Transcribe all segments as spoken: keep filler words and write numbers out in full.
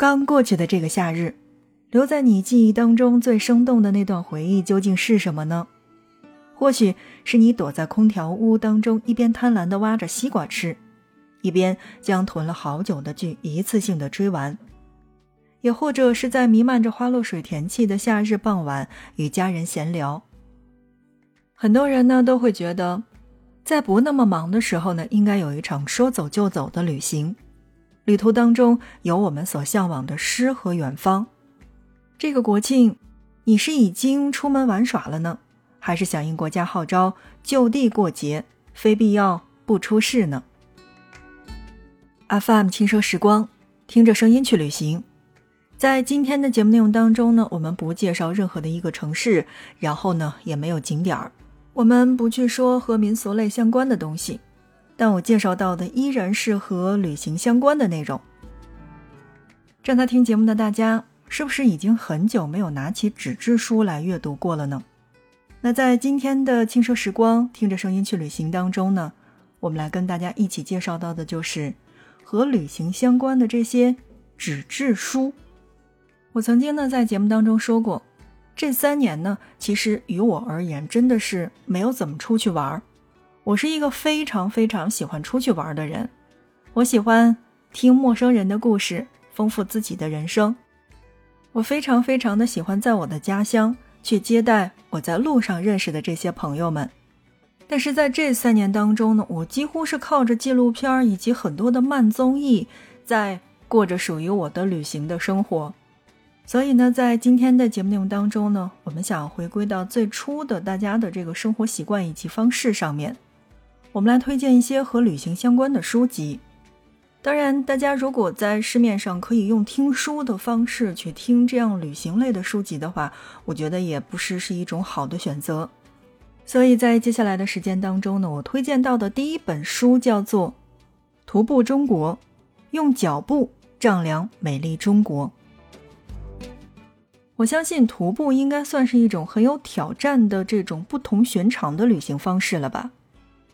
刚过去的这个夏日，留在你记忆当中最生动的那段回忆究竟是什么呢？或许是你躲在空调屋当中，一边贪婪地挖着西瓜吃，一边将囤了好久的剧一次性地追完，也或者是在弥漫着花露水甜气的夏日傍晚与家人闲聊。很多人呢都会觉得，在不那么忙的时候呢，应该有一场说走就走的旅行，旅途当中有我们所向往的诗和远方。这个国庆，你是已经出门玩耍了呢？还是响应国家号召就地过节，非必要不出事呢？ F M 轻奢时光，听着声音去旅行。在今天的节目内容当中呢，我们不介绍任何的一个城市，然后呢也没有景点，我们不去说和民俗类相关的东西，但我介绍到的依然是和旅行相关的内容。正在听节目的大家，是不是已经很久没有拿起纸质书来阅读过了呢？那在今天的轻奢时光，听着声音去旅行当中呢，我们来跟大家一起介绍到的就是和旅行相关的这些纸质书。我曾经呢在节目当中说过，这三年呢其实于我而言真的是没有怎么出去玩。我是一个非常非常喜欢出去玩的人，我喜欢听陌生人的故事，丰富自己的人生。我非常非常的喜欢在我的家乡去接待我在路上认识的这些朋友们。但是在这三年当中呢，我几乎是靠着纪录片以及很多的慢综艺在过着属于我的旅行的生活。所以呢，在今天的节目内容当中呢，我们想回归到最初的大家的这个生活习惯以及方式上面，我们来推荐一些和旅行相关的书籍。当然，大家如果在市面上可以用听书的方式去听这样旅行类的书籍的话，我觉得也不是是一种好的选择。所以在接下来的时间当中呢，我推荐到的第一本书叫做《徒步中国》，用脚步丈量美丽中国。我相信徒步应该算是一种很有挑战的这种不同寻常的旅行方式了吧。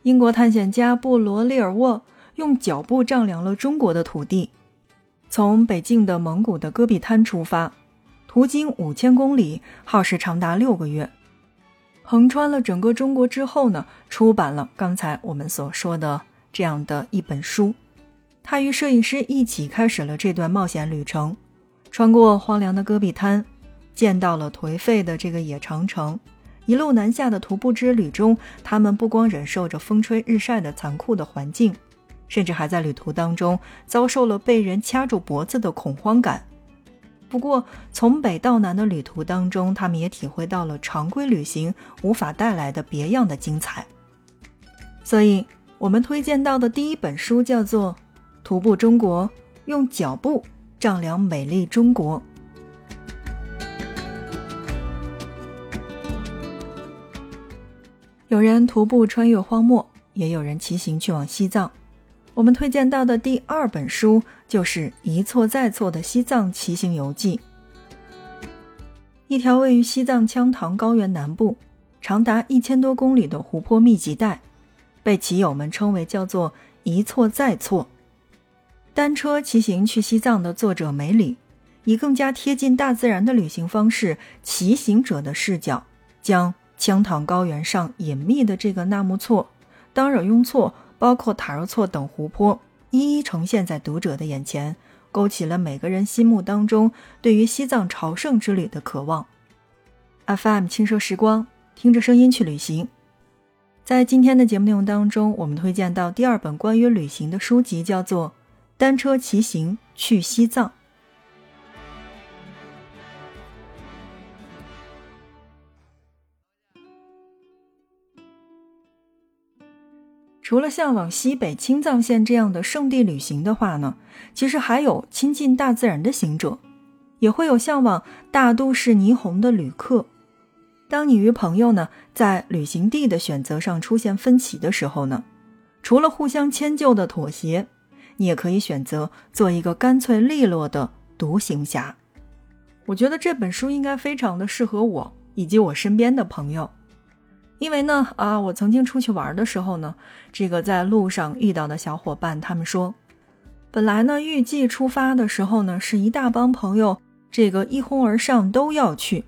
英国探险家布罗利尔沃用脚步丈量了中国的土地，从北境的蒙古的戈壁滩出发，途经五千公里，耗时长达六个月，横穿了整个中国之后呢，出版了刚才我们所说的这样的一本书。他与摄影师一起开始了这段冒险旅程，穿过荒凉的戈壁滩，见到了颓废的这个野长城。一路南下的徒步之旅中，他们不光忍受着风吹日晒的残酷的环境，甚至还在旅途当中遭受了被人掐住脖子的恐慌感。不过从北到南的旅途当中，他们也体会到了常规旅行无法带来的别样的精彩。所以我们推荐到的第一本书叫做《徒步中国》，用脚步丈量美丽中国。有人徒步穿越荒漠，也有人骑行去往西藏。我们推荐到的第二本书就是《一错再错的西藏骑行游记》。一条位于西藏羌塘高原南部长达一千多公里的湖泊密集带，被骑友们称为叫做一错再错。单车骑行去西藏的作者梅里，以更加贴近大自然的旅行方式，骑行者的视角，将羌塘高原上隐秘的这个纳木错、当惹雍错，包括塔若措等湖泊一一呈现在读者的眼前，勾起了每个人心目当中对于西藏朝圣之旅的渴望。 F M 轻奢时光，听着声音去旅行。在今天的节目内容当中，我们推荐到第二本关于旅行的书籍叫做《单车骑行去西藏》。除了向往西北青藏线这样的圣地旅行的话呢，其实还有亲近大自然的行者，也会有向往大都市霓虹的旅客。当你与朋友呢在旅行地的选择上出现分歧的时候呢，除了互相迁就的妥协，你也可以选择做一个干脆利落的独行侠。我觉得这本书应该非常的适合我以及我身边的朋友。因为呢啊，我曾经出去玩的时候呢，这个在路上遇到的小伙伴，他们说，本来呢，预计出发的时候呢，是一大帮朋友，这个一哄而上都要去。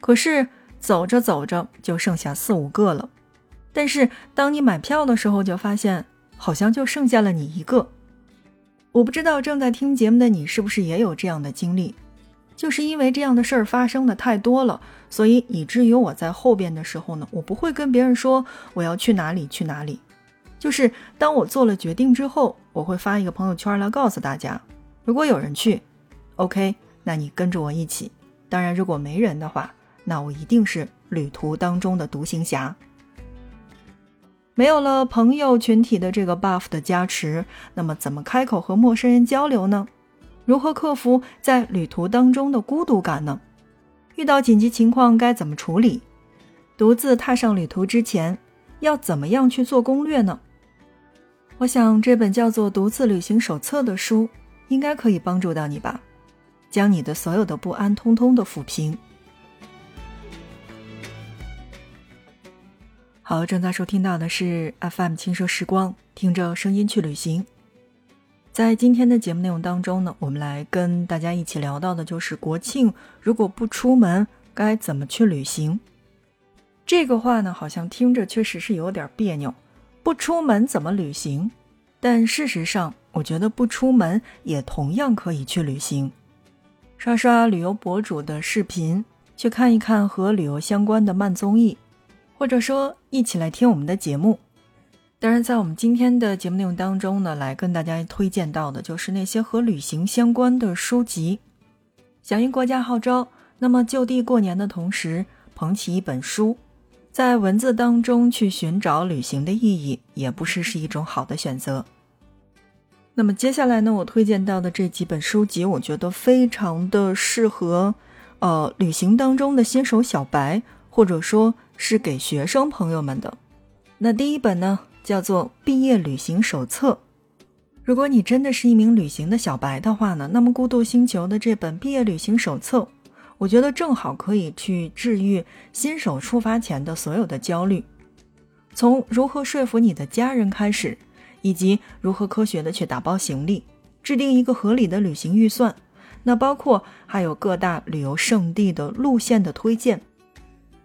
可是走着走着就剩下四五个了。但是当你买票的时候就发现，好像就剩下了你一个。我不知道正在听节目的你是不是也有这样的经历，就是因为这样的事儿发生的太多了，所以以至于我在后边的时候呢，我不会跟别人说我要去哪里去哪里。就是当我做了决定之后，我会发一个朋友圈来告诉大家，如果有人去 OK， 那你跟着我一起，当然如果没人的话，那我一定是旅途当中的独行侠。没有了朋友群体的这个 buff 的加持，那么怎么开口和陌生人交流呢？如何克服在旅途当中的孤独感呢？遇到紧急情况该怎么处理？独自踏上旅途之前要怎么样去做攻略呢？我想这本叫做《独自旅行手册》的书应该可以帮助到你吧，将你的所有的不安通通的抚平。好，正在收听到的是 F M 轻奢时光，听着声音去旅行。在今天的节目内容当中呢，我们来跟大家一起聊到的就是国庆如果不出门该怎么去旅行。这个话呢，好像听着确实是有点别扭，不出门怎么旅行？但事实上，我觉得不出门也同样可以去旅行。刷刷旅游博主的视频，去看一看和旅游相关的慢综艺，或者说一起来听我们的节目。当然，在我们今天的节目内容当中呢，来跟大家推荐到的就是那些和旅行相关的书籍。响应国家号召，那么就地过年的同时，捧起一本书，在文字当中去寻找旅行的意义，也不失是一种好的选择。那么接下来呢，我推荐到的这几本书籍，我觉得非常的适合呃，旅行当中的新手小白，或者说是给学生朋友们的。那第一本呢，叫做《毕业旅行手册》。如果你真的是一名旅行的小白的话呢，那么孤独星球的这本《毕业旅行手册》，我觉得正好可以去治愈新手出发前的所有的焦虑，从如何说服你的家人开始，以及如何科学的去打包行李，制定一个合理的旅行预算，那包括还有各大旅游胜地的路线的推荐，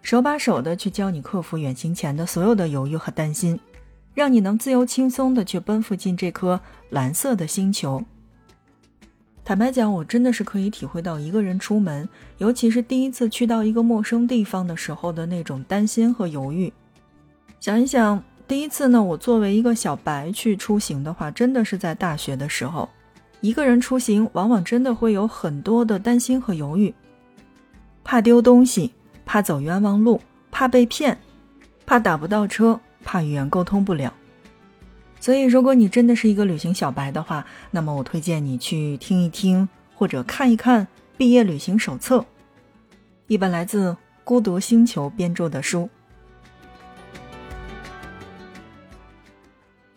手把手的去教你克服远行前的所有的犹豫和担心，让你能自由轻松的去奔赴进这颗蓝色的星球。坦白讲，我真的是可以体会到一个人出门，尤其是第一次去到一个陌生地方的时候的那种担心和犹豫。想一想，第一次呢，我作为一个小白去出行的话，真的是在大学的时候，一个人出行往往真的会有很多的担心和犹豫，怕丢东西，怕走冤枉路，怕被骗，怕打不到车，怕语言沟通不了。所以如果你真的是一个旅行小白的话，那么我推荐你去听一听或者看一看《毕业旅行手册》，一本来自孤独星球编著的书。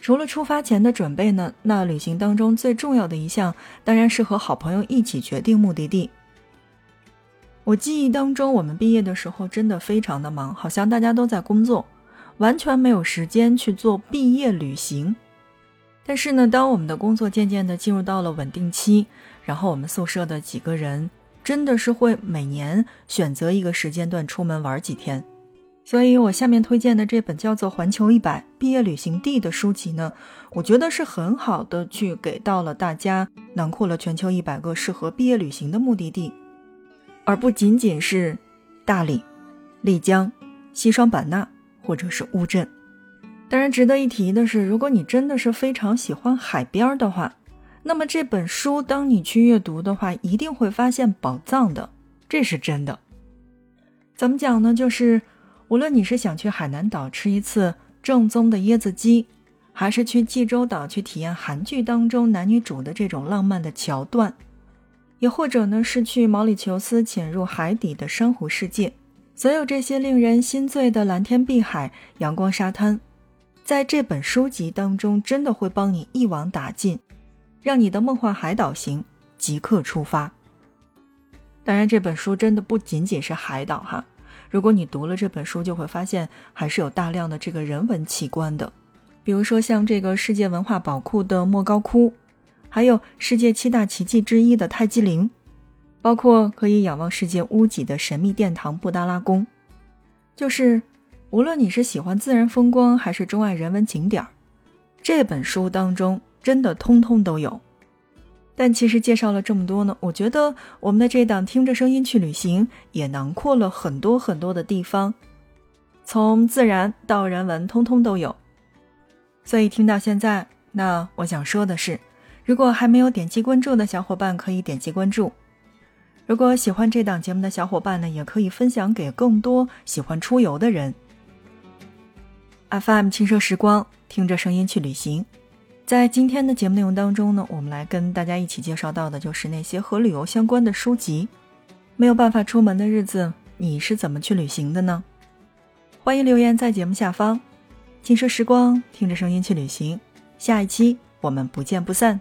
除了出发前的准备呢，那旅行当中最重要的一项当然是和好朋友一起决定目的地。我记忆当中，我们毕业的时候真的非常的忙，好像大家都在工作，完全没有时间去做毕业旅行。但是呢，当我们的工作渐渐的进入到了稳定期，然后我们宿舍的几个人真的是会每年选择一个时间段出门玩几天。所以我下面推荐的这本叫做《环球一百毕业旅行地》的书籍呢，我觉得是很好的去给到了大家，囊括了全球一百个适合毕业旅行的目的地，而不仅仅是大理、丽江、西双版纳或者是乌镇。当然值得一提的是，如果你真的是非常喜欢海边的话，那么这本书当你去阅读的话，一定会发现宝藏的，这是真的。怎么讲呢，就是无论你是想去海南岛吃一次正宗的椰子鸡，还是去济州岛去体验韩剧当中男女主的这种浪漫的桥段，也或者呢是去毛里求斯潜入海底的珊瑚世界，所有这些令人心醉的蓝天碧海、阳光沙滩，在这本书籍当中真的会帮你一网打尽，让你的梦幻海岛行即刻出发。当然这本书真的不仅仅是海岛哈，如果你读了这本书就会发现还是有大量的这个人文奇观的，比如说像这个世界文化宝库的莫高窟，还有世界七大奇迹之一的泰姬陵，包括可以仰望世界屋脊的神秘殿堂布达拉宫。就是无论你是喜欢自然风光还是钟爱人文景点，这本书当中真的通通都有。但其实介绍了这么多呢，我觉得我们的这档听着声音去旅行也囊括了很多很多的地方，从自然到人文通通都有。所以听到现在，那我想说的是，如果还没有点击关注的小伙伴可以点击关注，如果喜欢这档节目的小伙伴呢，也可以分享给更多喜欢出游的人。 F M 轻奢时光，听着声音去旅行。在今天的节目内容当中呢，我们来跟大家一起介绍到的就是那些和旅游相关的书籍。没有办法出门的日子，你是怎么去旅行的呢？欢迎留言在节目下方。轻奢时光，听着声音去旅行，下一期我们不见不散。